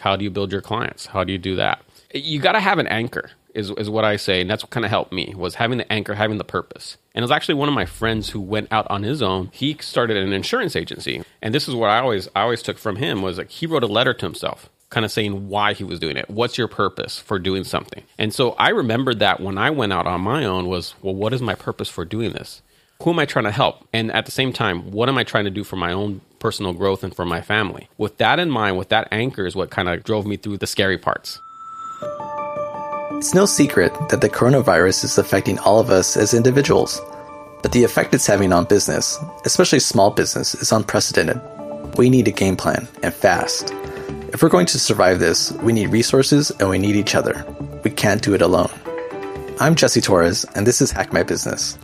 How do you build your clients? How do you do that? You got to have an anchor is what I say. And that's what kind of helped me, was having the anchor, having the purpose. And it was actually one of my friends who went out on his own. He started an insurance agency. And this is what I always took from him, was like, he wrote a letter to himself, kind of saying why he was doing it. What's your purpose for doing something? And so I remembered that when I went out on my own was, well, what is my purpose for doing this? Who am I trying to help? And at the same time, what am I trying to do for my own personal growth and for my family? With that in mind, with that anchor is what kind of drove me through the scary parts. It's no secret that the coronavirus is affecting all of us as individuals, but the effect it's having on business, especially small business, is unprecedented. We need a game plan, and fast. If we're going to survive this, we need resources and we need each other. We can't do it alone. I'm Jesse Torres, and this is Hack My Business.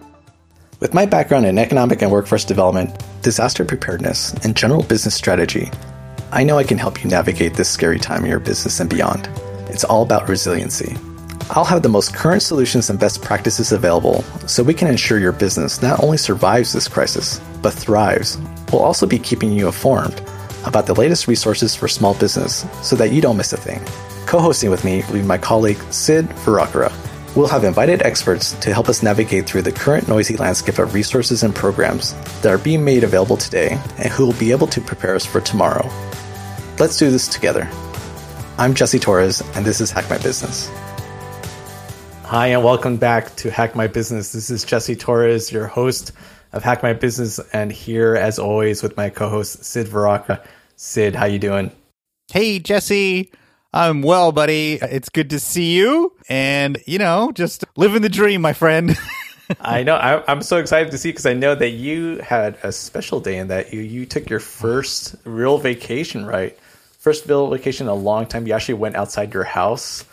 With my background in economic and workforce development, disaster preparedness, and general business strategy, I know I can help you navigate this scary time in your business and beyond. It's all about resiliency. I'll have the most current solutions and best practices available so we can ensure your business not only survives this crisis, but thrives. We'll also be keeping you informed about the latest resources for small business so that you don't miss a thing. Co-hosting with me will be my colleague Sid Varaka. We'll have invited experts to help us navigate through the current noisy landscape of resources and programs that are being made available today and who will be able to prepare us for tomorrow. Let's do this together. I'm Jesse Torres, and this is Hack My Business. Hi, and welcome back to Hack My Business. This is Jesse Torres, your host of Hack My Business, and here, as always, with my co-host, Sid Varaka. Sid, how you doing? Hey, Jesse. I'm well, buddy. It's good to see you, and, you know, just living the dream, my friend. I know. I'm so excited to see, because I know that you had a special day in that you took your first real vacation, right? First real vacation in a long time. You actually went outside your house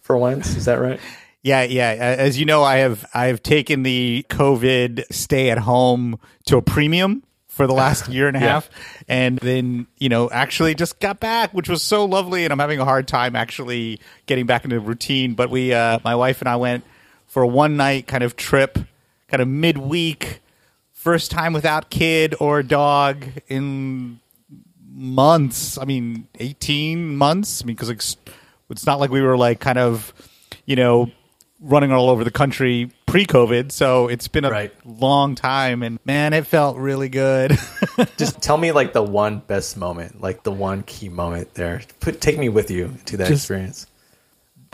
for once. Is that right? Yeah. As you know, I have taken the COVID stay at home to a premium for the last year and a half. And then, actually just got back, which was so lovely. And I'm having a hard time actually getting back into routine. But we, my wife and I went for a one night kind of trip, kind of midweek, first time without kid or dog in months. 18 months. Because it's not like we were running all over the country pre-COVID, so it's been a long time, and man, it felt really good. Just tell me the one best moment, the one key moment there. Take me with you to that experience.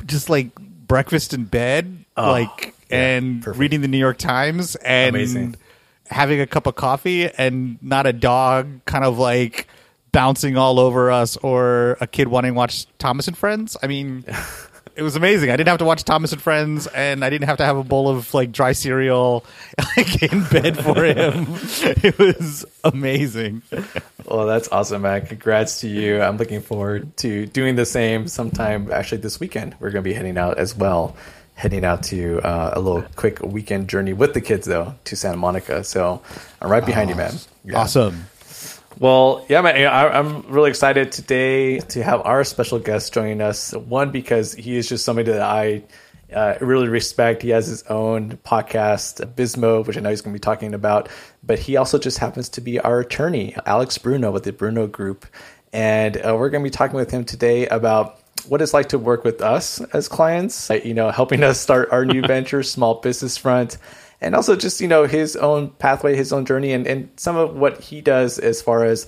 Just breakfast in bed, perfect. Reading the New York Times, and amazing. Having a cup of coffee, and not a dog bouncing all over us, or a kid wanting to watch Thomas and Friends. It was amazing. I didn't have to watch Thomas and Friends, and I didn't have to have a bowl of dry cereal in bed for him. It was amazing. Well, that's awesome, man. Congrats to you. I'm looking forward to doing the same sometime. Actually, this weekend, we're going to be heading out as well. Heading out to a little quick weekend journey with the kids, though, to Santa Monica. So I'm right behind you, man. Yeah. Awesome. Well, yeah, man, I'm really excited today to have our special guest joining us. One, because he is just somebody that I really respect. He has his own podcast, Bizmo, which I know he's going to be talking about. But he also just happens to be our attorney, Alex Bruno, with the Bruno Group. And we're going to be talking with him today about what it's like to work with us as clients, helping us start our new venture, Small Business Front. And also just, his own pathway, his own journey, and some of what he does as far as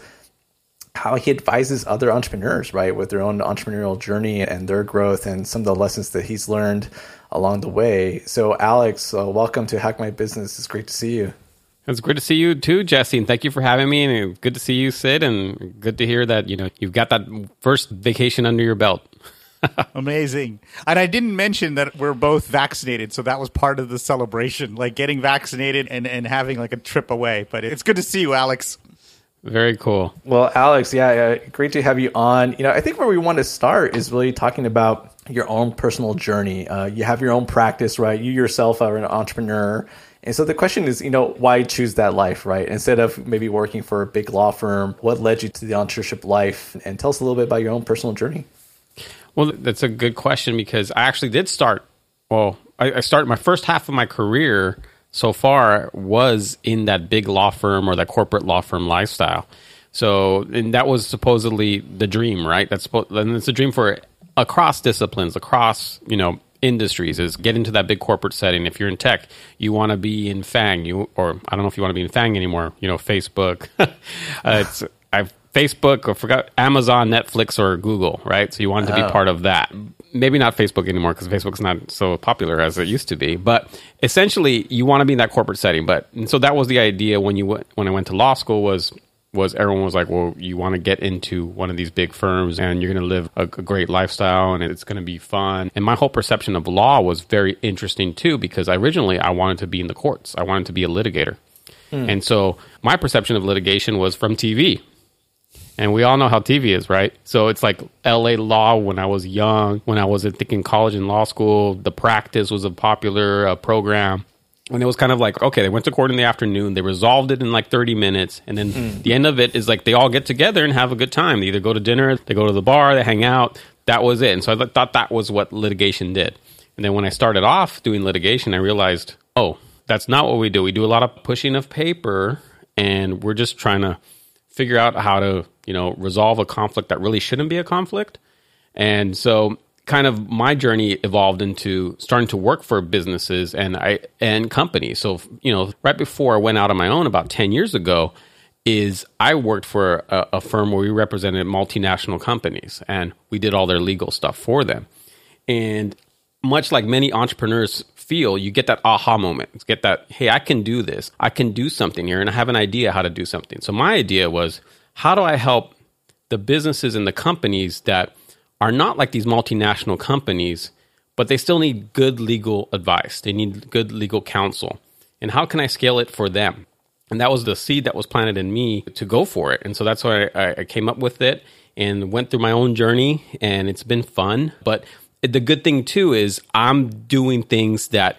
how he advises other entrepreneurs, right, with their own entrepreneurial journey and their growth and some of the lessons that he's learned along the way. So, Alex, welcome to Hack My Business. It's great to see you. It's great to see you too, Jesse, and thank you for having me. And good to see you, Sid, and good to hear that, you've got that first vacation under your belt. Amazing. And I didn't mention that we're both vaccinated, so that was part of the celebration, getting vaccinated and having a trip away. But it's good to see you, Alex. Very cool. Well, Alex, great to have you on. I think where we want to start is really talking about your own personal journey. You have your own practice, right? You yourself are an entrepreneur. And so the question is, why choose that life, right? Instead of maybe working for a big law firm, what led you to the entrepreneurship life? And tell us a little bit about your own personal journey. Well, that's a good question, because I actually did start. Well, I started my first half of my career so far was in that big law firm or that corporate law firm lifestyle, So, and that was supposedly the dream, right? And it's a dream for across disciplines, across, you know, industries, is get into that big corporate setting. If you're in tech, you want to be in FANG, or I don't know if you want to be in FANG anymore, you know, Facebook, Facebook, I forgot, Amazon, Netflix, or Google, right? So you wanted to be part of that. Maybe not Facebook anymore, because Facebook's not so popular as it used to be. But essentially, you want to be in that corporate setting. But and so that was the idea when I went to law school, was everyone was like, well, you want to get into one of these big firms and you're going to live a great lifestyle and it's going to be fun. And my whole perception of law was very interesting too, because originally I wanted to be in the courts. I wanted to be a litigator. Mm. And so my perception of litigation was from TV. And we all know how TV is, right? So it's like LA Law when I was young, when I was in college and law school. The Practice was a popular program. And it was kind of like, okay, they went to court in the afternoon, they resolved it in like 30 minutes, and then the end of it is like they all get together and have a good time. They either go to dinner, they go to the bar, they hang out. That was it. And so I thought that was what litigation did. And then when I started off doing litigation, I realized, oh, that's not what we do. We do a lot of pushing of paper, and we're just trying to figure out how to, you know, resolve a conflict that really shouldn't be a conflict. And so kind of my journey evolved into starting to work for businesses and companies. So, you know, right before I went out on my own about 10 years ago is I worked for a firm where we represented multinational companies and we did all their legal stuff for them. And much like many entrepreneurs feel, you get that aha moment. It's get that, hey, I can do this. I can do something here and I have an idea how to do something. So my idea was, how do I help the businesses and the companies that are not like these multinational companies, but they still need good legal advice. They need good legal counsel. And how can I scale it for them? And that was the seed that was planted in me to go for it. And so that's why I came up with it and went through my own journey. And it's been fun. But the good thing, too, is I'm doing things that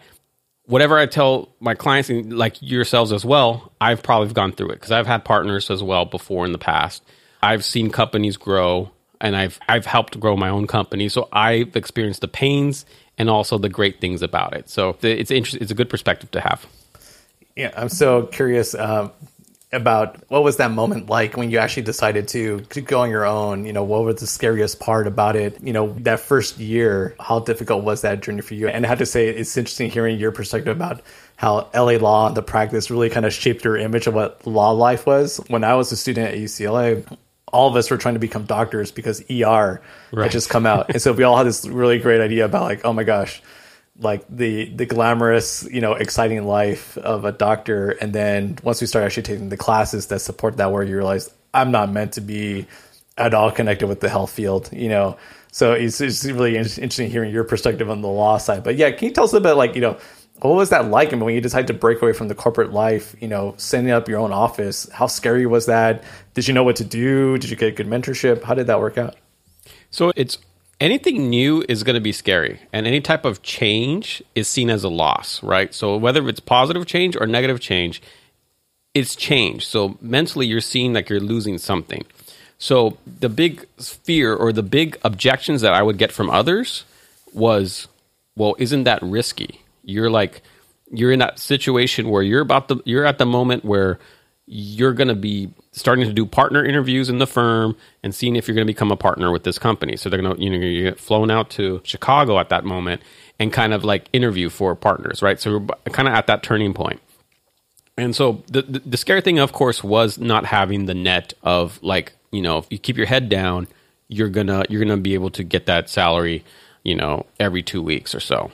whatever I tell my clients, and like yourselves as well, I've probably gone through it because I've had partners as well before in the past. I've seen companies grow. And I've helped grow my own company. So I've experienced the pains and also the great things about it. So it's interesting. It's a good perspective to have. Yeah, I'm so curious about what was that moment like when you actually decided to go on your own? You know, what was the scariest part about it? You know, that first year, how difficult was that journey for you? And I have to say, it's interesting hearing your perspective about how LA Law and The Practice really kind of shaped your image of what law life was. When I was a student at UCLA, all of us were trying to become doctors because ER had just come out. And so we all had this really great idea about like, oh my gosh, like the glamorous, you know, exciting life of a doctor. And then once we started actually taking the classes that support that, where you realize I'm not meant to be at all connected with the health field, you know? So it's really interesting hearing your perspective on the law side. But yeah, can you tell us a bit like, you know, what was that like? I mean, when you decided to break away from the corporate life, you know, setting up your own office, how scary was that? Did you know what to do? Did you get good mentorship? How did that work out? So it's anything new is going to be scary. And any type of change is seen as a loss, right? So whether it's positive change or negative change, it's change. So mentally, you're seeing like you're losing something. So the big fear or the big objections that I would get from others was, well, isn't that risky? You're like, you're in that situation where you're at the moment where you're going to be starting to do partner interviews in the firm and seeing if you're going to become a partner with this company. So they're going to, you know, you get flown out to Chicago at that moment and kind of like interview for partners, right? So we're kind of at that turning point. And so the scary thing, of course, was not having the net of like, you know, if you keep your head down, you're going to be able to get that salary, you know, every 2 weeks or so.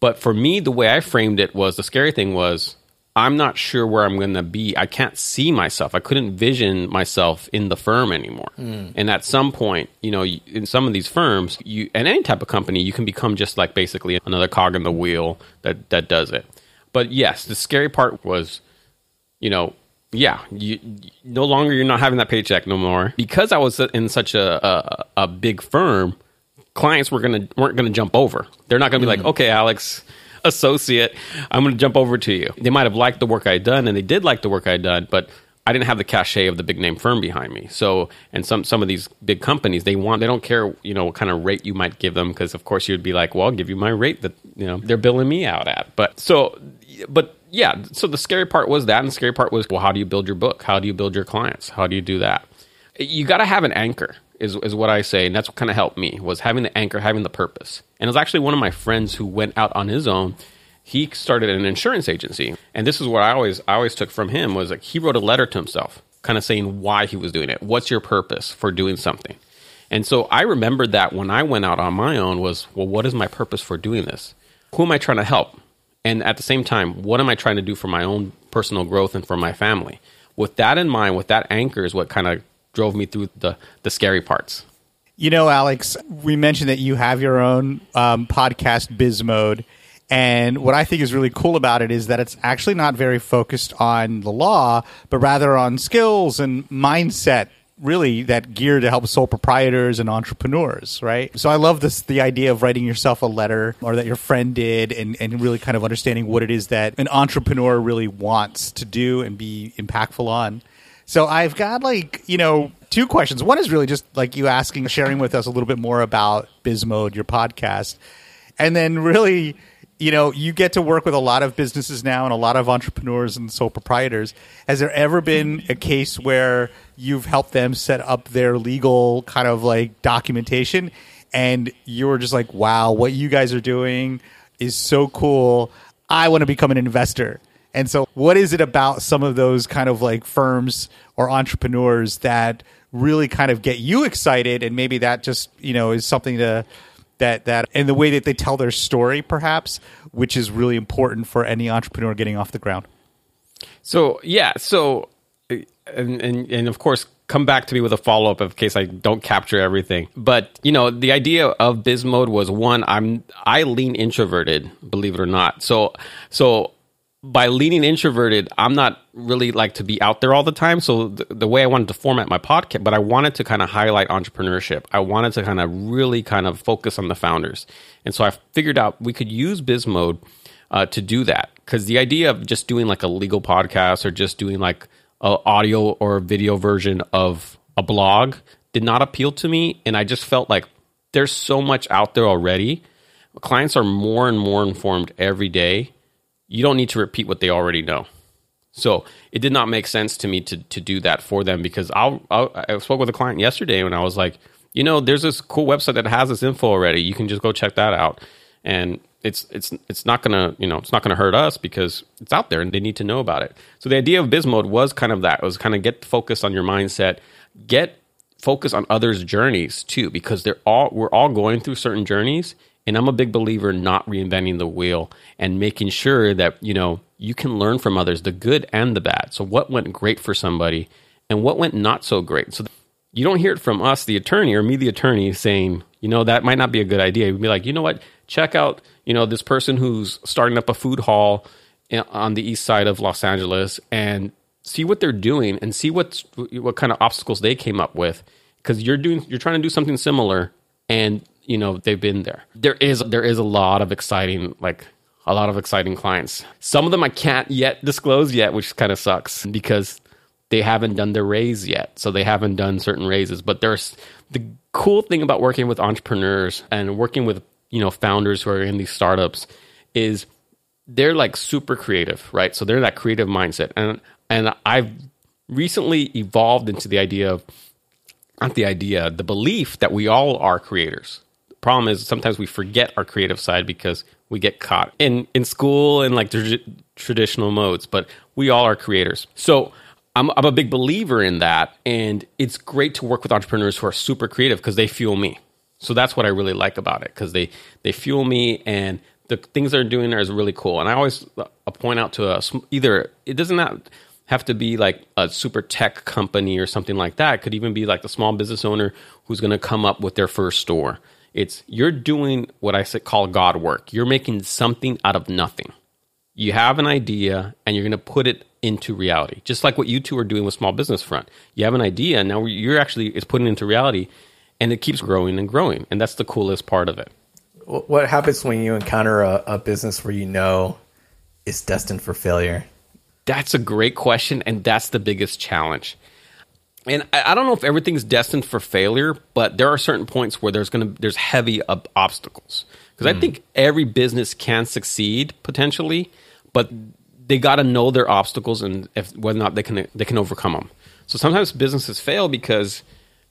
But for me, the way I framed it was, the scary thing was, I'm not sure where I'm going to be. I can't see myself. I couldn't vision myself in the firm anymore. Mm. And at some point, you know, in some of these firms, you and any type of company, you can become just like basically another cog in the wheel that does it. But yes, the scary part was, you know, yeah, no longer you're not having that paycheck no more. Because I was in such a big firm, clients weren't going to jump over. They're not going to be like, okay, Alex, associate, I'm going to jump over to you. They might have liked the work I'd done, and they did like the work I'd done, but I didn't have the cachet of the big name firm behind me. So, and some of these big companies, they don't care, you know, what kind of rate you might give them, because of course you'd be like, well, I'll give you my rate that, you know, they're billing me out at. But so But yeah, so the scary part was that, and the scary part was, well, how do you build your book? How do you build your clients? How do you do that? You got to have an anchor is what I say, and that's what kind of helped me, was having the anchor, having the purpose. And it was actually one of my friends who went out on his own. He started an insurance agency, and this is what I always took from him, was like he wrote a letter to himself, kind of saying why he was doing it. What's your purpose for doing something? And so I remembered that when I went out on my own was, well, what is my purpose for doing this? Who am I trying to help? And at the same time, what am I trying to do for my own personal growth and for my family? With that in mind, with that anchor is what kind of drove me through the scary parts. You know, Alex, we mentioned that you have your own podcast, Biz Mode. And what I think is really cool about it is that it's actually not very focused on the law, but rather on skills and mindset, really that gear to help sole proprietors and entrepreneurs, right? So I love this, the idea of writing yourself a letter or that your friend did, and really kind of understanding what it is that an entrepreneur really wants to do and be impactful on. So I've got two questions. One is really just like you sharing with us a little bit more about Bizmo, your podcast. And then really, you know, you get to work with a lot of businesses now and a lot of entrepreneurs and sole proprietors. Has there ever been a case where you've helped them set up their legal kind of like documentation and you were just like, wow, what you guys are doing is so cool. I want to become an investor. And so what is it about some of those kind of like firms or entrepreneurs that really kind of get you excited? And maybe that just, you know, is something to... That and the way that they tell their story, perhaps, which is really important for any entrepreneur getting off the ground. So yeah, so and of course, come back to me with a follow up in case I don't capture everything. But you know, the idea of Biz Mode was one. I lean introverted, believe it or not. So by leaning introverted, I'm not really like to be out there all the time. So the way I wanted to format my podcast, but I wanted to kind of highlight entrepreneurship. I wanted to kind of really kind of focus on the founders. And so I figured out we could use Biz Mode to do that. Because the idea of just doing like a legal podcast or just doing like an audio or video version of a blog did not appeal to me. And I just felt like there's so much out there already. Clients are more and more informed every day. You don't need to repeat what they already know. So it did not make sense to me to do that for them, because I spoke with a client yesterday and I was like, you know, there's this cool website that has this info already. You can just go check that out. And it's not going to, you know, it's not going to hurt us because it's out there and they need to know about it. So the idea of Biz Mode was kind of that. It was kind of get focused on your mindset, get focused on others' journeys too, because we're all going through certain journeys. And I'm a big believer in not reinventing the wheel and making sure that, you know, you can learn from others, the good and the bad. So what went great for somebody and what went not so great? So you don't hear it from us, the attorney, or me, the attorney, saying, you know, that might not be a good idea. You'd be like, you know what, check out, you know, this person who's starting up a food hall on the east side of Los Angeles and see what they're doing and see what kind of obstacles they came up with, because you're trying to do something similar and you know, they've been there. There is a lot of exciting clients. Some of them I can't yet disclose yet, which kind of sucks because they haven't done their raise yet. So they haven't done certain raises. But there's the cool thing about working with entrepreneurs and working with, you know, founders who are in these startups is they're like super creative, right? So they're that creative mindset. And I've recently evolved into the belief that we all are creators. Problem is sometimes we forget our creative side because we get caught in school and like traditional modes, but we all are creators. So I'm a big believer in that. And it's great to work with entrepreneurs who are super creative because they fuel me. So that's what I really like about it, because they fuel me and the things they're doing there is really cool. And I always point out to us, either it doesn't have to be like a super tech company or something like that. It could even be like the small business owner who's going to come up with their first store. It's you're doing what I call God work. You're making something out of nothing. You have an idea and you're going to put it into reality. Just like what you two are doing with Small Business Front. You have an idea and now it's putting it into reality, and it keeps growing and growing. And that's the coolest part of it. What happens when you encounter a business where you know it's destined for failure? That's a great question, and that's the biggest challenge. And I don't know if everything's destined for failure, but there are certain points where there's heavy obstacles. Because I think every business can succeed potentially, but they got to know their obstacles and if whether or not they can overcome them. So sometimes businesses fail because,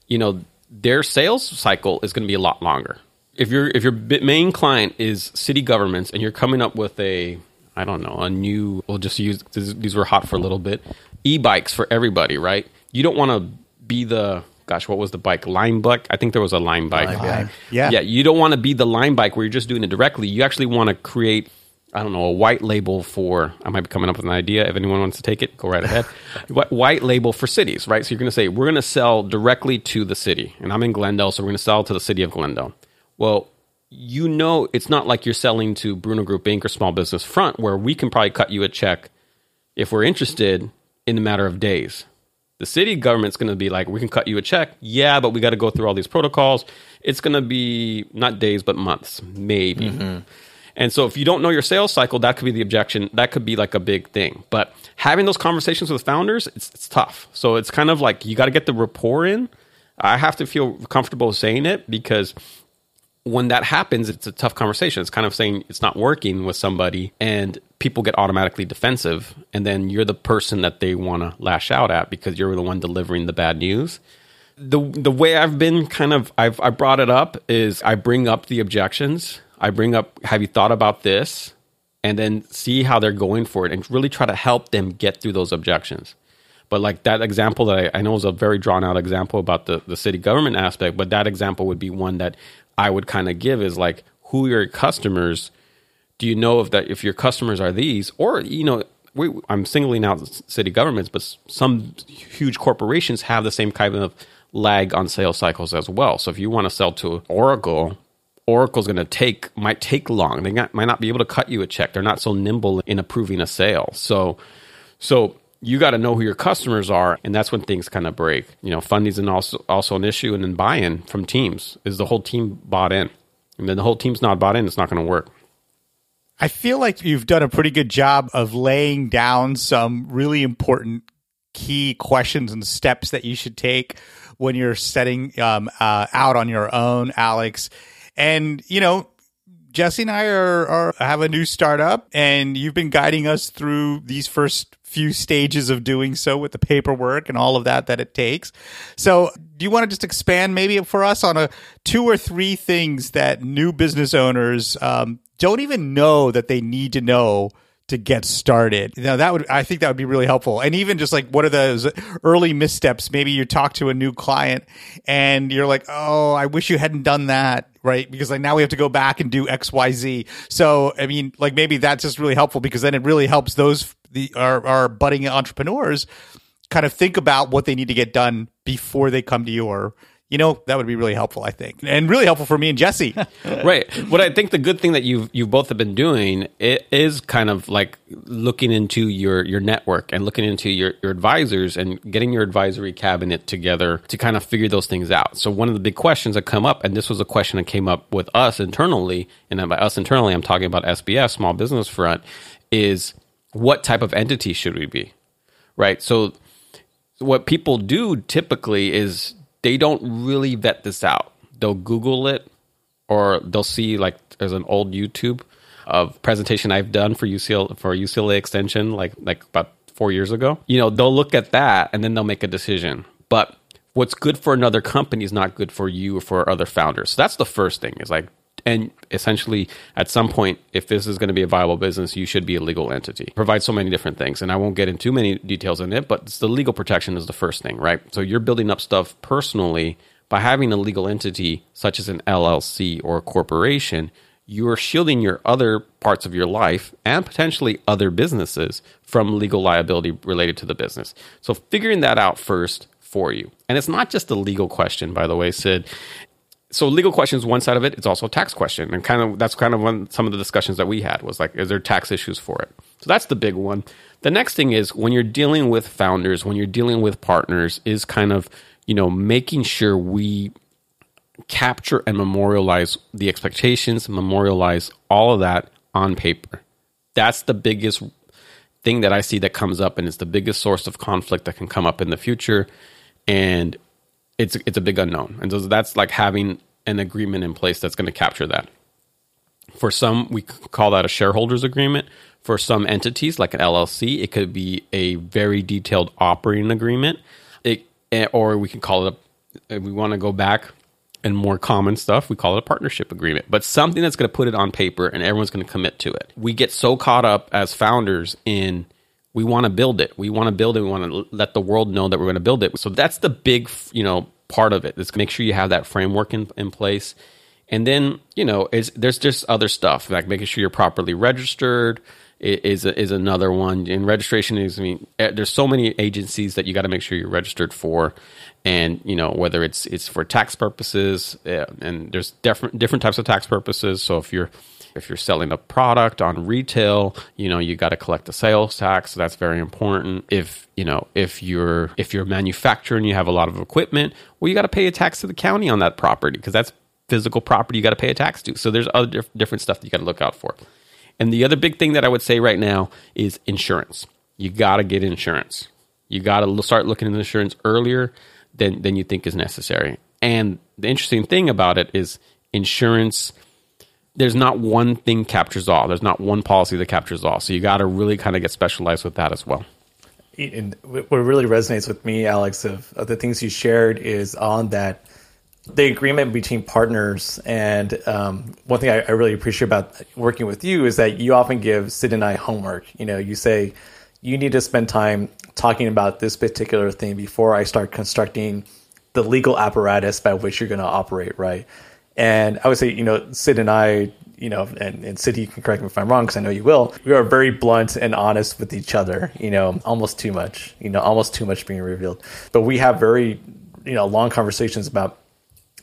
you know, their sales cycle is going to be a lot longer. If your main client is city governments and you're coming up with a new, we'll just use, these were hot for a little bit, e-bikes for everybody, right? You don't want to be the, what was the bike? Lime bike? I think there was a Lime bike. Yeah. You don't want to be the Lime bike where you're just doing it directly. You actually want to create, I don't know, a white label for, I might be coming up with an idea. If anyone wants to take it, go right ahead. White label for cities, right? So you're going to say, we're going to sell directly to the city. And I'm in Glendale, so we're going to sell to the city of Glendale. Well, you know, it's not like you're selling to Bruno Group Inc. or Small Business Front, where we can probably cut you a check if we're interested in a matter of days. The city government's going to be like, we can cut you a check. Yeah, but we got to go through all these protocols. It's going to be not days, but months, maybe. Mm-hmm. And so if you don't know your sales cycle, that could be the objection. That could be like a big thing. But having those conversations with founders, it's tough. So it's kind of like you got to get the rapport in. I have to feel comfortable saying it because when that happens, it's a tough conversation. It's kind of saying it's not working with somebody and people get automatically defensive. And then you're the person that they want to lash out at because you're the one delivering the bad news. The way I've been kind of, I brought it up is I bring up the objections. I bring up, have you thought about this? And then see how they're going for it and really try to help them get through those objections. But like that example that I know is a very drawn out example about the city government aspect, but that example would be one that I would kind of give is like, who are your customers? Do you know if your customers are these? Or, you know, I'm singling out city governments, but some huge corporations have the same kind of lag on sales cycles as well. So if you want to sell to Oracle, Oracle's going to might take long. They might not be able to cut you a check. They're not so nimble in approving a sale. So you got to know who your customers are, and that's when things kind of break. You know, funding's also an issue, and then buy-in from teams. Is the whole team bought in? And then the whole team's not bought in, it's not going to work. I feel like you've done a pretty good job of laying down some really important key questions and steps that you should take when you're setting out on your own, Alex. And, you know, Jesse and I have a new startup, and you've been guiding us through these first few stages of doing so with the paperwork and all of that it takes. So do you want to just expand maybe for us on two or three things that new business owners don't even know that they need to know to get started? Now, I think that would be really helpful. And even just like, what are those early missteps? Maybe you talk to a new client and you're like, oh, I wish you hadn't done that, right? Because like now we have to go back and do X, Y, Z. So, I mean, like maybe that's just really helpful because then it really helps those, our budding entrepreneurs kind of think about what they need to get done before they come to you or, you know, that would be really helpful, I think, and really helpful for me and Jesse. Right. What I think the good thing that you both have been doing it is kind of like looking into your network and looking into your advisors and getting your advisory cabinet together to kind of figure those things out. So one of the big questions that come up, and this was a question that came up with us internally, and by us internally, I'm talking about SBS, Small Business Front, is what type of entity should we be, right? So what people do typically is they don't really vet this out. They'll Google it, or they'll see like there's an old YouTube of presentation I've done for UCLA Extension like about 4 years ago. You know, they'll look at that and then they'll make a decision. But what's good for another company is not good for you or for other founders. So that's the first thing is like, and essentially at some point, if this is going to be a viable business, you should be a legal entity. Provide so many different things. And I won't get into too many details in it, but it's the legal protection is the first thing, right? So you're building up stuff personally by having a legal entity such as an LLC or a corporation. You're shielding your other parts of your life and potentially other businesses from legal liability related to the business. So figuring that out first for you. And it's not just a legal question, by the way, Sid. So legal questions, one side of it, it's also a tax question. And that's one some of the discussions that we had was like, is there tax issues for it? So that's the big one. The next thing is when you're dealing with founders, when you're dealing with partners is kind of, you know, making sure we capture and memorialize the expectations, memorialize all of that on paper. That's the biggest thing that I see that comes up, and it's the biggest source of conflict that can come up in the future. And it's a big unknown. And so that's like having an agreement in place that's going to capture that. For some, we call that a shareholders agreement. For some entities, like an LLC, it could be a very detailed operating agreement. Or we can call it, if we want to go back and more common stuff, we call it a partnership agreement. But something that's going to put it on paper and everyone's going to commit to it. We get so caught up as founders in, we want to build it. We want to build it. We want to let the world know that we're going to build it. So that's the big, part of it. It's make sure you have that framework in place. And then, there's just other stuff, like making sure you're properly registered is another one. And registration is, there's so many agencies that you got to make sure you're registered for. And, whether it's for tax purposes, and there's different types of tax purposes. So if you're selling a product on retail, you got to collect the sales tax. So that's very important. If you're manufacturing, you have a lot of equipment, well, you got to pay a tax to the county on that property because that's physical property you got to pay a tax to. So there's other different stuff that you got to look out for. And the other big thing that I would say right now is insurance. You got to get insurance. You got to start looking at insurance earlier than you think is necessary. And the interesting thing about it is insurance, there's not one thing captures all. There's not one policy that captures all. So you got to really kind of get specialized with that as well. And what really resonates with me, Alex, of the things you shared is on that, the agreement between partners. And one thing I really appreciate about working with you is that you often give Sid and I homework. You say, you need to spend time talking about this particular thing before I start constructing the legal apparatus by which you're going to operate, right? And I would say, Sid and I, and Sid, you can correct me if I'm wrong, because I know you will, we are very blunt and honest with each other, almost too much being revealed. But we have very, long conversations about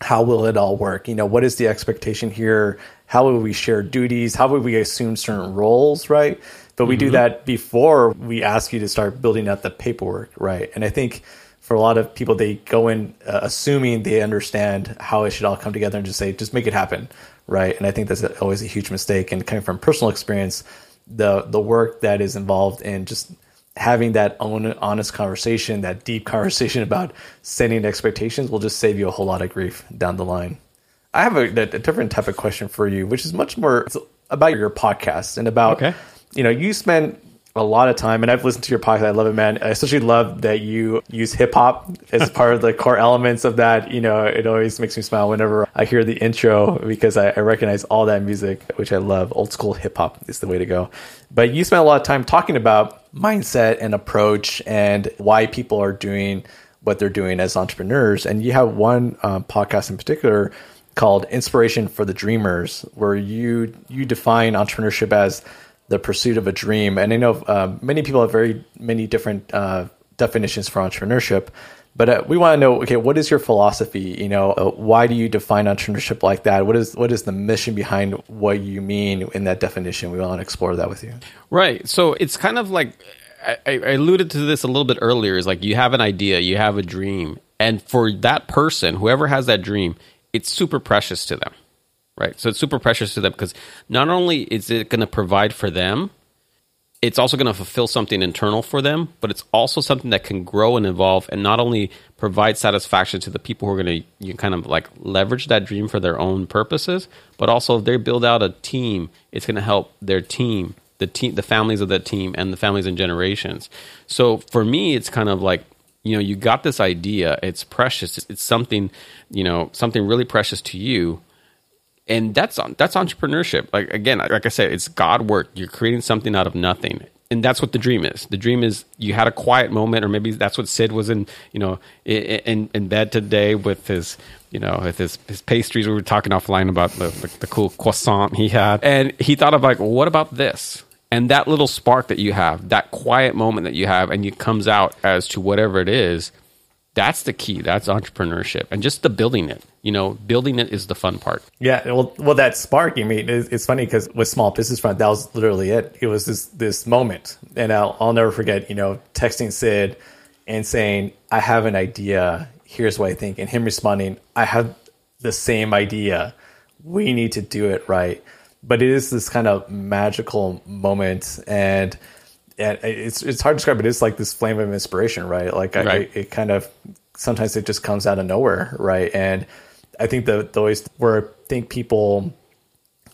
how will it all work? What is the expectation here? How will we share duties? How will we assume certain roles, right? But we do that before we ask you to start building out the paperwork, right? And I think for a lot of people, they go in assuming they understand how it should all come together and just say, just make it happen, right? And I think that's always a huge mistake. And coming from personal experience, the work that is involved in just having that own honest conversation, that deep conversation about setting expectations will just save you a whole lot of grief down the line. I have a different type of question for you, which is much more about your podcast and about, you spend a lot of time, and I've listened to your podcast. I love it, man. I especially love that you use hip hop as part of the core elements of that. It always makes me smile whenever I hear the intro because I recognize all that music, which I love. Old school hip hop is the way to go. But you spend a lot of time talking about mindset and approach and why people are doing what they're doing as entrepreneurs. And you have one podcast in particular called Inspiration for the Dreamers, where you define entrepreneurship as the pursuit of a dream. And I know many people have very many different definitions for entrepreneurship, but we want to know, okay, what is your philosophy? Why do you define entrepreneurship like that? What is the mission behind what you mean in that definition? We want to explore that with you. Right. So it's kind of like, I alluded to this a little bit earlier, is like you have an idea, you have a dream. And for that person, whoever has that dream, it's super precious to them, right? So it's super precious to them because not only is it going to provide for them, it's also going to fulfill something internal for them, but it's also something that can grow and evolve and not only provide satisfaction to the people who are going to leverage that dream for their own purposes, but also if they build out a team, it's going to help their team, the families of that team and the families and generations. So for me, it's kind of like, you got this idea, it's precious. It's something, something really precious to you. And that's entrepreneurship. Like, again, like I said, it's God work. You're creating something out of nothing. And that's what the dream is. The dream is you had a quiet moment, or maybe that's what Sid was in, in bed today with his pastries. We were talking offline about the cool croissant he had. And he thought of like, well, what about this? And that little spark that you have, that quiet moment that you have, and it comes out as to whatever it is. That's the key. That's entrepreneurship, and just the building it. Building it is the fun part. Yeah. Well, that spark. It's funny because with Small Business Front, that was literally it. It was this moment, and I'll never forget. Texting Sid and saying, "I have an idea. Here's what I think," and him responding, "I have the same idea. We need to do it right." But it is this kind of magical moment, and it's hard to describe, but it's like this flame of inspiration, right? Like right. It kind of, sometimes it just comes out of nowhere, right? And I think where I think people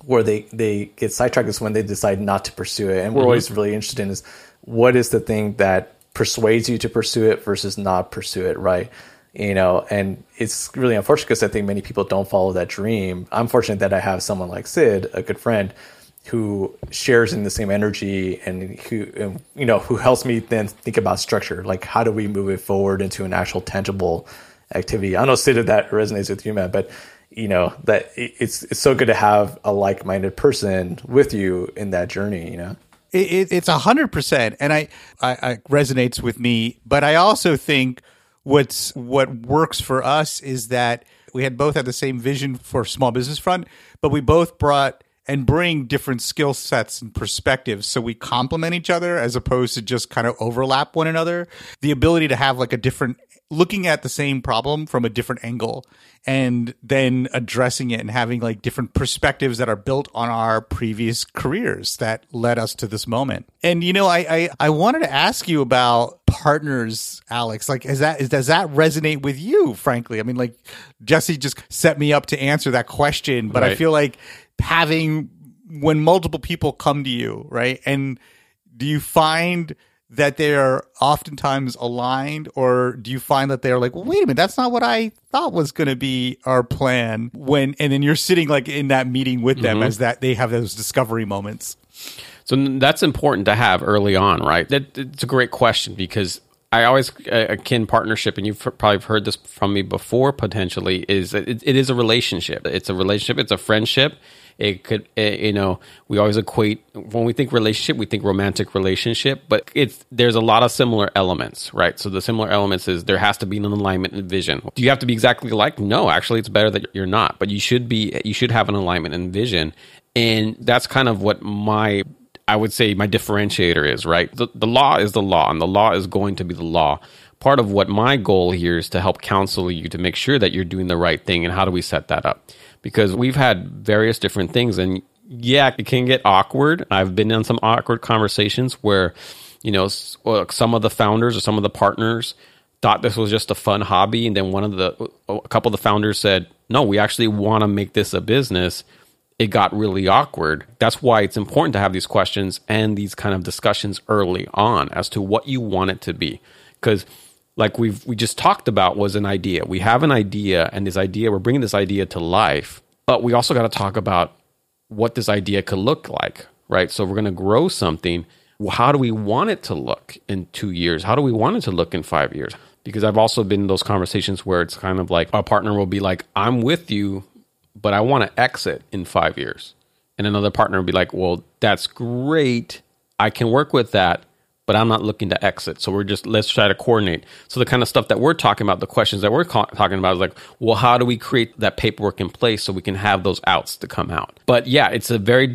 where they get sidetracked is when they decide not to pursue it. And we're always really interested in is what is the thing that persuades you to pursue it versus not pursue it, right? You know, and it's really unfortunate because I think many people don't follow that dream. I'm fortunate that I have someone like Sid, a good friend, who shares in the same energy and who helps me then think about structure. Like, how do we move it forward into an actual tangible activity? I know, Sid, if that resonates with you, man, but you know, that it's so good to have a like-minded person with you in that journey, you know? It's 100%. And I resonates with me, but I also think what works for us is that we both had the same vision for Small Business Front, but we both brought and bring different skill sets and perspectives. So we complement each other as opposed to just kind of overlap one another. The ability to have like a different, looking at the same problem from a different angle and then addressing it and having like different perspectives that are built on our previous careers that led us to this moment. And, you know, I wanted to ask you about partners, Alex. Like, does that resonate with you, frankly? I mean, like, Jesse just set me up to answer that question, but right. I feel like when multiple people come to you, right? And do you find that they are oftentimes aligned, or do you find that they're like, well, wait a minute, that's not what I thought was going to be our plan, and then you're sitting like in that meeting with them as that they have those discovery moments? So that's important to have early on, right? It's a great question, because I always akin partnership, and you've probably heard this from me before potentially, is it is a relationship. It's a relationship. It's a friendship. We always equate, when we think relationship, we think romantic relationship, but there's a lot of similar elements, right? So the similar elements is there has to be an alignment and vision. Do you have to be exactly alike? No, actually, it's better that you're not, but you should have an alignment and vision. And that's kind of what my differentiator is, right? The law is the law, and the law is going to be the law. Part of what my goal here is to help counsel you to make sure that you're doing the right thing, and how do we set that up? Because we've had various different things, and yeah, it can get awkward. I've been in some awkward conversations where, you know, some of the founders or some of the partners thought this was just a fun hobby, and then a couple of the founders said, no, we actually want to make this a business. It got really awkward. That's why it's important to have these questions and these kind of discussions early on as to what you want it to be. Because like we just talked about was an idea. We have an idea, and this idea, we're bringing this idea to life, but we also got to talk about what this idea could look like, right? So we're going to grow something. How do we want it to look in 2 years? How do we want it to look in 5 years? Because I've also been in those conversations where it's kind of like a partner will be like, I'm with you, but I want to exit in 5 years. And another partner will be like, well, that's great. I can work with that, but I'm not looking to exit. So let's try to coordinate. So the kind of stuff that we're talking about, the questions that we're talking about is like, well, how do we create that paperwork in place so we can have those outs to come out? But yeah, it's a very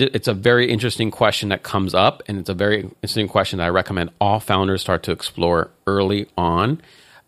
interesting question that comes up, and it's a very interesting question that I recommend all founders start to explore early on.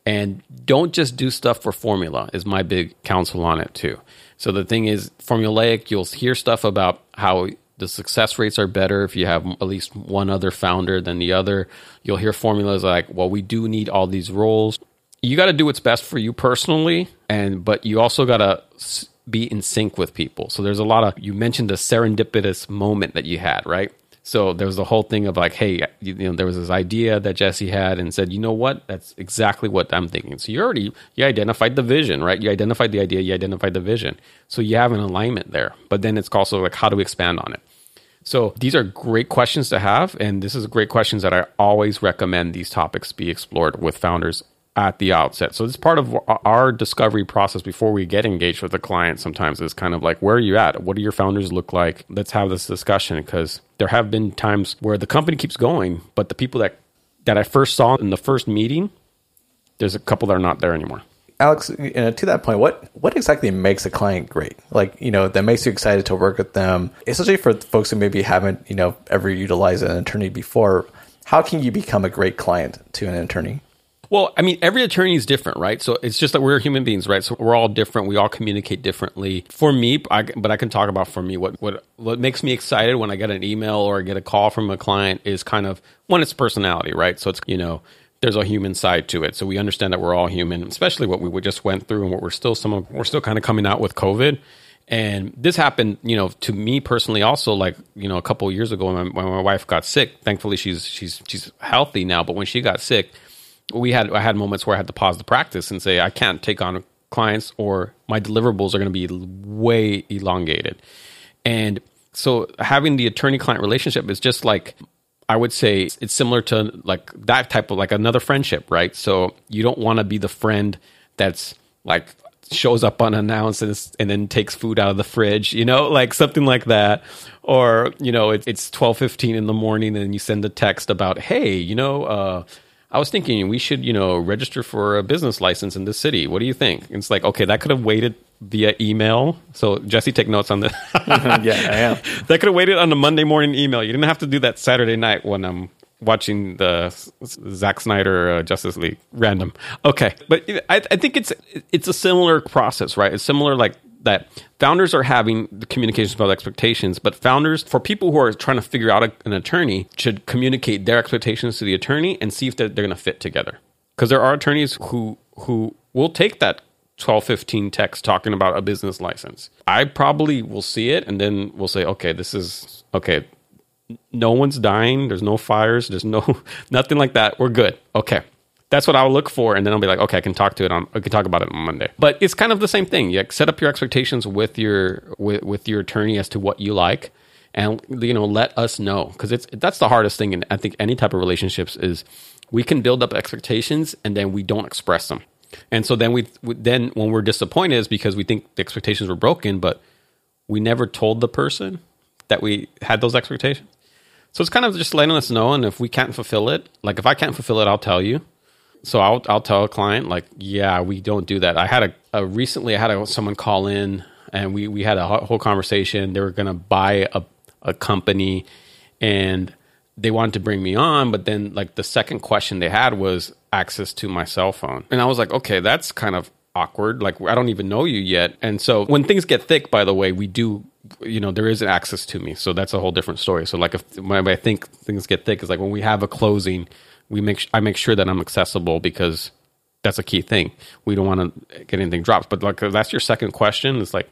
And don't just do stuff for formula is my big counsel on it too. So the thing is, formulaic, you'll hear stuff about how the success rates are better if you have at least one other founder than the other. You'll hear formulas like, well, we do need all these roles. You got to do what's best for you personally, but you also got to be in sync with people. So there's a lot of, you mentioned the serendipitous moment that you had, right? So there was the whole thing of like, hey, there was this idea that Jesse had and said, you know what? That's exactly what I'm thinking. So you identified the vision, right? You identified the idea, you identified the vision. So you have an alignment there. But then it's also like, how do we expand on it? So these are great questions to have. And this is great questions that I always recommend these topics be explored with founders at the outset. So it's part of our discovery process before we get engaged with the client. Sometimes it's kind of like, where are you at? What do your founders look like? Let's have this discussion, because there have been times where the company keeps going, but the people that I first saw in the first meeting, there's a couple that are not there anymore. Alex, to that point, what exactly makes a client great? Like, that makes you excited to work with them, especially for folks who maybe haven't, ever utilized an attorney before. How can you become a great client to an attorney? Well, I mean, every attorney is different, right? So it's just that we're human beings, right? So we're all different. We all communicate differently. For me, I can talk about for me, what makes me excited when I get an email or I get a call from a client is kind of, one, it's personality, right? So it's, there's a human side to it. So we understand that we're all human, especially what we just went through and what we're still kind of coming out with COVID. And this happened, you know, to me personally also, like, you know, a couple of years ago when my wife got sick. Thankfully, she's healthy now. But when she got sick, I had moments where I had to pause the practice and say, I can't take on clients, or my deliverables are going to be way elongated. And so having the attorney-client relationship is just like, I would say it's similar to like that type of like another friendship, right? So you don't want to be the friend that's like shows up unannounced and then takes food out of the fridge, you know, like something like that. Or, you know, it's 12:15 in the morning and you send a text about, hey, you know, I was thinking we should, you know, register for a business license in this city. What do you think? And it's like, okay, that could have waited via email. So Jesse, take notes on this. Yeah, I am. That could have waited on a Monday morning email. You didn't have to do that Saturday night when I'm watching the Zack Snyder Justice League. Random. Okay. But I think it's a similar process, right? It's similar like that founders are having the communications about expectations, but founders, for people who are trying to figure out an attorney, should communicate their expectations to the attorney and see if they're going to fit together. Because there are attorneys who will take that 12:15 text talking about a business license. I probably will see it and then we'll say, okay, this is, okay, no one's dying, there's no fires, there's no, nothing like that, we're good, okay. That's what I'll look for, and then I'll be like, okay, I can talk about it on Monday. But it's kind of the same thing. You set up your expectations with your attorney as to what you like, and you know, let us know, because that's the hardest thing. And I think any type of relationships is we can build up expectations and then we don't express them, and so then we when we're disappointed is because we think the expectations were broken, but we never told the person that we had those expectations. So it's kind of just letting us know, and if we can't fulfill it, like if I can't fulfill it, I'll tell you. So I'll tell a client, like, yeah, we don't do that. I had recently someone call in, and we had a whole conversation. They were going to buy a company, and they wanted to bring me on. But then like the second question they had was access to my cell phone. And I was like, okay, that's kind of awkward. Like, I don't even know you yet. And so when things get thick, by the way, we do, you know, there is an access to me. So that's a whole different story. So like when I think things get thick is like when we have a closing, I make sure that I'm accessible, because that's a key thing. We don't want to get anything dropped. But like that's your second question. It's like,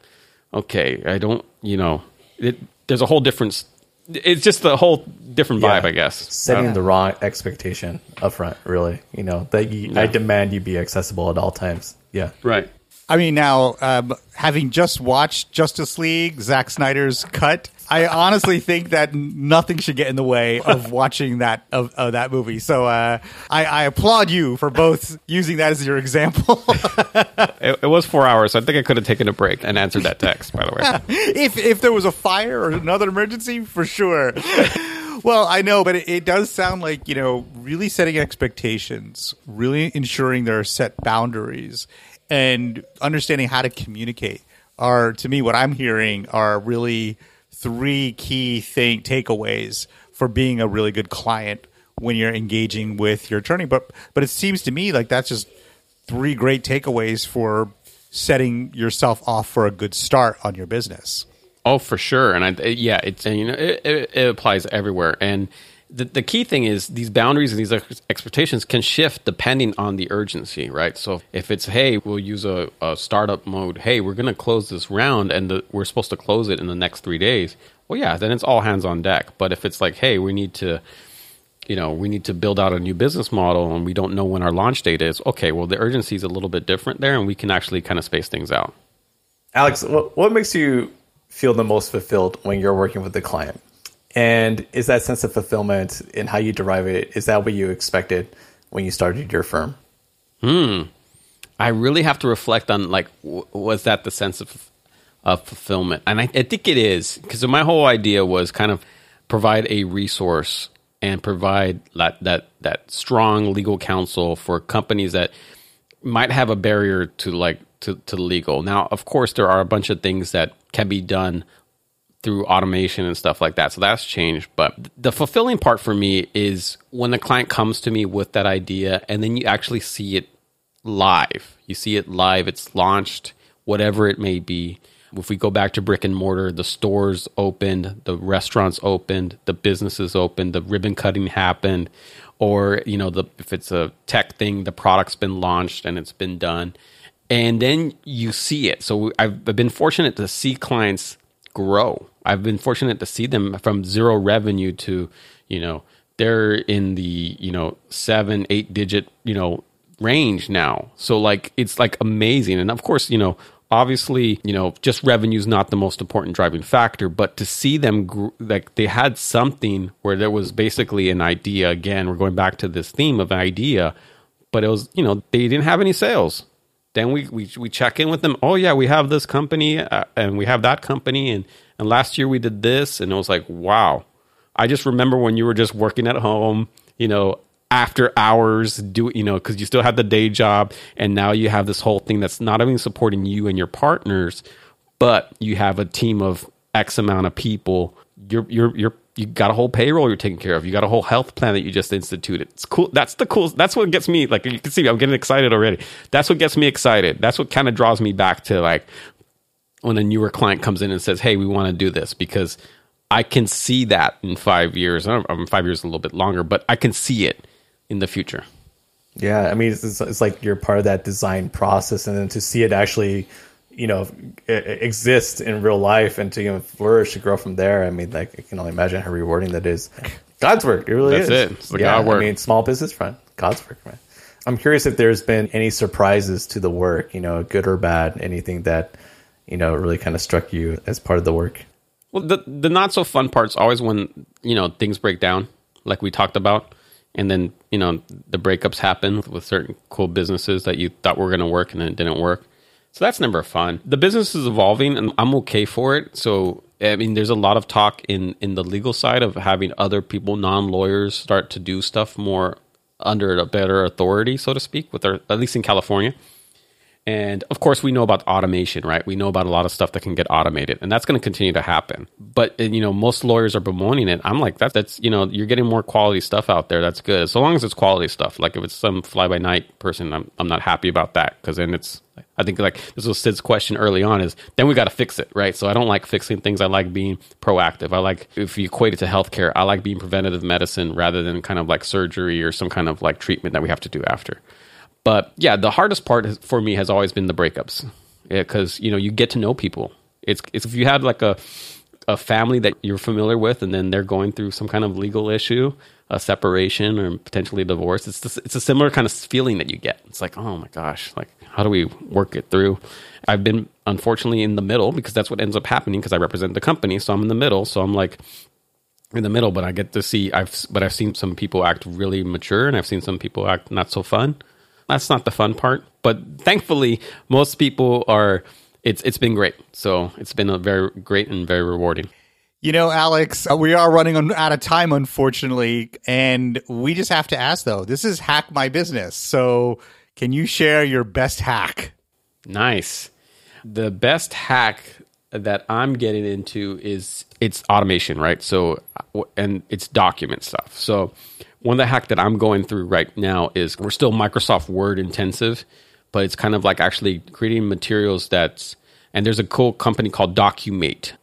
okay, I don't, you know, there's a whole difference. It's just a whole different vibe, I guess. Setting the wrong expectation up front, really. You know, that I demand you be accessible at all times. Yeah. Right. I mean, now, having just watched Justice League, Zack Snyder's cut, I honestly think that nothing should get in the way of watching that of that movie. So I applaud you for both using that as your example. It was 4 hours, so I think I could have taken a break and answered that text, by the way. If there was a fire or another emergency, for sure. Well, I know, but it does sound like, you know, really setting expectations, really ensuring there are set boundaries, and understanding how to communicate are, to me, what I'm hearing are really three key takeaways for being a really good client when you're engaging with your attorney. But it seems to me like that's just three great takeaways for setting yourself off for a good start on your business. Oh, for sure. And it applies everywhere. And the key thing is these boundaries and these expectations can shift depending on the urgency, right? So if it's, hey, we'll use a startup mode. Hey, we're going to close this round and we're supposed to close it in the next 3 days. Well, yeah, then it's all hands on deck. But if it's like, hey, we need to build out a new business model and we don't know when our launch date is. Okay, well, the urgency is a little bit different there, and we can actually kind of space things out. Alex, what makes you feel the most fulfilled when you're working with the client? And is that sense of fulfillment and how you derive it, is that what you expected when you started your firm? I really have to reflect on, like, was that the sense of fulfillment? And I think it is, because my whole idea was kind of provide a resource and provide that strong legal counsel for companies that might have a barrier to legal. Now, of course, there are a bunch of things that can be done through automation and stuff like that. So that's changed. But the fulfilling part for me is when the client comes to me with that idea and then you actually see it live. You see it live. It's launched, whatever it may be. If we go back to brick and mortar, the stores opened, the restaurants opened, the businesses opened, the ribbon cutting happened, or, you know, if it's a tech thing, the product's been launched and it's been done. and then you see it. So I've been fortunate to see clients grow. I've been fortunate to see them from zero revenue to, you know, they're in the, you know, 7-8 digit, you know, range now. So like, it's like amazing. And of course, you know, obviously, you know, just revenue is not the most important driving factor, but to see them like they had something where there was basically an idea. Again, we're going back to this theme of idea, but it was, you know, they didn't have any sales. Then we check in with them. Oh yeah, we have this company and we have that company. And last year we did this, and it was like, wow. I just remember when you were just working at home, you know, after hours, you know, because you still have the day job, and now you have this whole thing that's not only supporting you and your partners, but you have a team of X amount of people. You got a whole payroll you're taking care of. You got a whole health plan that you just instituted. It's cool. That's the cool. That's what gets me. Like you can see, I'm getting excited already. That's what gets me excited. That's what kind of draws me back to like when a newer client comes in and says, "Hey, we want to do this," because I can see that in 5 years. I'm 5 years a little bit longer, but I can see it in the future. Yeah, I mean, it's like you're part of that design process, and then to see it actually, you know, exist in real life and to, you know, flourish, to grow from there. I mean, like, I can only imagine how rewarding that is. God's work, it really is. That's it. It's the God work. I mean, small business front, God's work, man. I'm curious if there's been any surprises to the work, you know, good or bad, anything that, you know, really kind of struck you as part of the work. Well, the not so fun part's always when, you know, things break down, like we talked about. And then, you know, the breakups happen with certain cool businesses that you thought were going to work and then it didn't work. So that's never fun. The business is evolving and I'm okay for it. So, I mean, there's a lot of talk in the legal side of having other people, non-lawyers, start to do stuff more under a better authority, so to speak, with their, at least in California. And of course, we know about automation, right? We know about a lot of stuff that can get automated, and that's going to continue to happen. But, you know, most lawyers are bemoaning it. I'm like, that's, you know, you're getting more quality stuff out there. That's good. So long as it's quality stuff. Like if it's some fly-by-night person, I'm not happy about that, because then it's, I think like this was Sid's question early on, is then we got to fix it, right? So I don't like fixing things. I like being proactive. I like, if you equate it to healthcare, I like being preventative medicine rather than kind of like surgery or some kind of like treatment that we have to do after. But yeah, the hardest part for me has always been the breakups, because, you know, you get to know people. It's if you had like a family that you're familiar with, and then they're going through some kind of legal issue, a separation or potentially a divorce. It's a similar kind of feeling that you get. It's like, oh my gosh, like how do we work it through? I've been unfortunately in the middle, because that's what ends up happening, because I represent the company, so I'm in the middle. So I'm like in the middle, but I get to see. I've seen some people act really mature, and I've seen some people act not so fun. That's not the fun part, but thankfully, most people are, it's been great. So it's been a very great and very rewarding. You know, Alex, we are running out of time, unfortunately, and we just have to ask, though, this is Hack My Business. So can you share your best hack? Nice. The best hack that I'm getting into is, it's automation, right? So, and it's document stuff. So one of the hack that I'm going through right now is, we're still Microsoft Word intensive, but it's kind of like actually creating materials that's, and there's a cool company called DocuMate.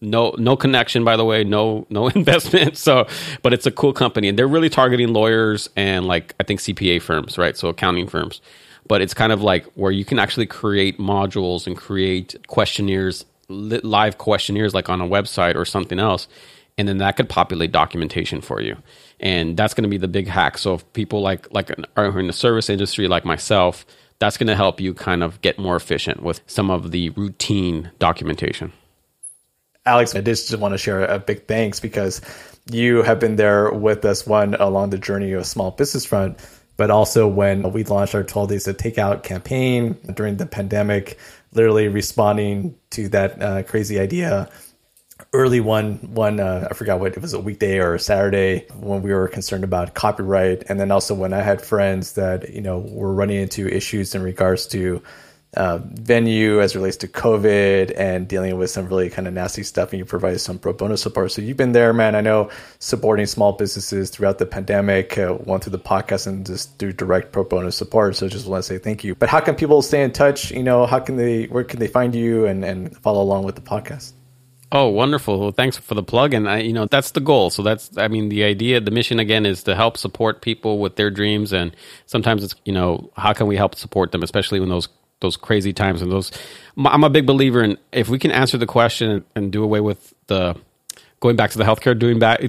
No connection, by the way, no investment. So, but it's a cool company, and they're really targeting lawyers and like, I think CPA firms, right? So accounting firms, but it's kind of like where you can actually create modules and create questionnaires, live questionnaires, like on a website or something else. And then that could populate documentation for you. And that's going to be the big hack. So if people are in the service industry like myself, that's going to help you kind of get more efficient with some of the routine documentation. Alex, I just want to share a big thanks, because you have been there with us, one, along the journey of Small Business Front, but also when we launched our 12 Days to Takeout campaign during the pandemic, literally responding to that crazy idea. Early one, I forgot what, it was a weekday or a Saturday, when we were concerned about copyright. And then also when I had friends that, you know, were running into issues in regards to venue as it relates to COVID and dealing with some really kind of nasty stuff, and you provided some pro bono support. So you've been there, man. I know, supporting small businesses throughout the pandemic, one through the podcast and just through direct pro bono support. So just want to say thank you. But how can people stay in touch? You know, where can they find you and follow along with the podcast? Oh, wonderful. Well, thanks for the plug. And, that's the goal. So that's, I mean, the idea, the mission, again, is to help support people with their dreams. And sometimes it's, you know, how can we help support them, especially when those those crazy times and those. I'm a big believer in if we can answer the question and do away with the going back to the healthcare,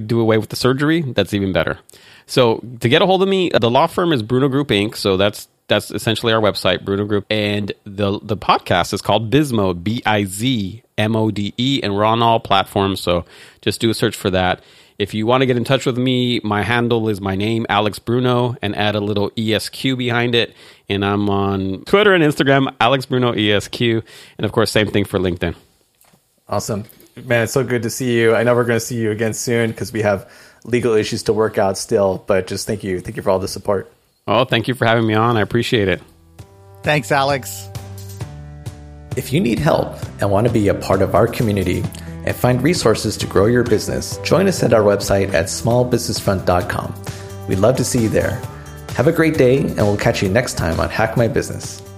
do away with the surgery. That's even better. So to get a hold of me, the law firm is Bruno Group Inc. So that's essentially our website, Bruno Group, and the podcast is called Bizmo, Bizmode, and we're on all platforms. So just do a search for that. If you want to get in touch with me, my handle is my name, Alex Bruno, and add a little ESQ behind it. And I'm on Twitter and Instagram, Alex Bruno ESQ. And of course, same thing for LinkedIn. Awesome. Man, it's so good to see you. I know we're going to see you again soon because we have legal issues to work out still. But just thank you. Thank you for all the support. Oh, thank you for having me on. I appreciate it. Thanks, Alex. If you need help and want to be a part of our community, and find resources to grow your business, join us at our website at smallbusinessfront.com. We'd love to see you there. Have a great day, and we'll catch you next time on Hack My Business.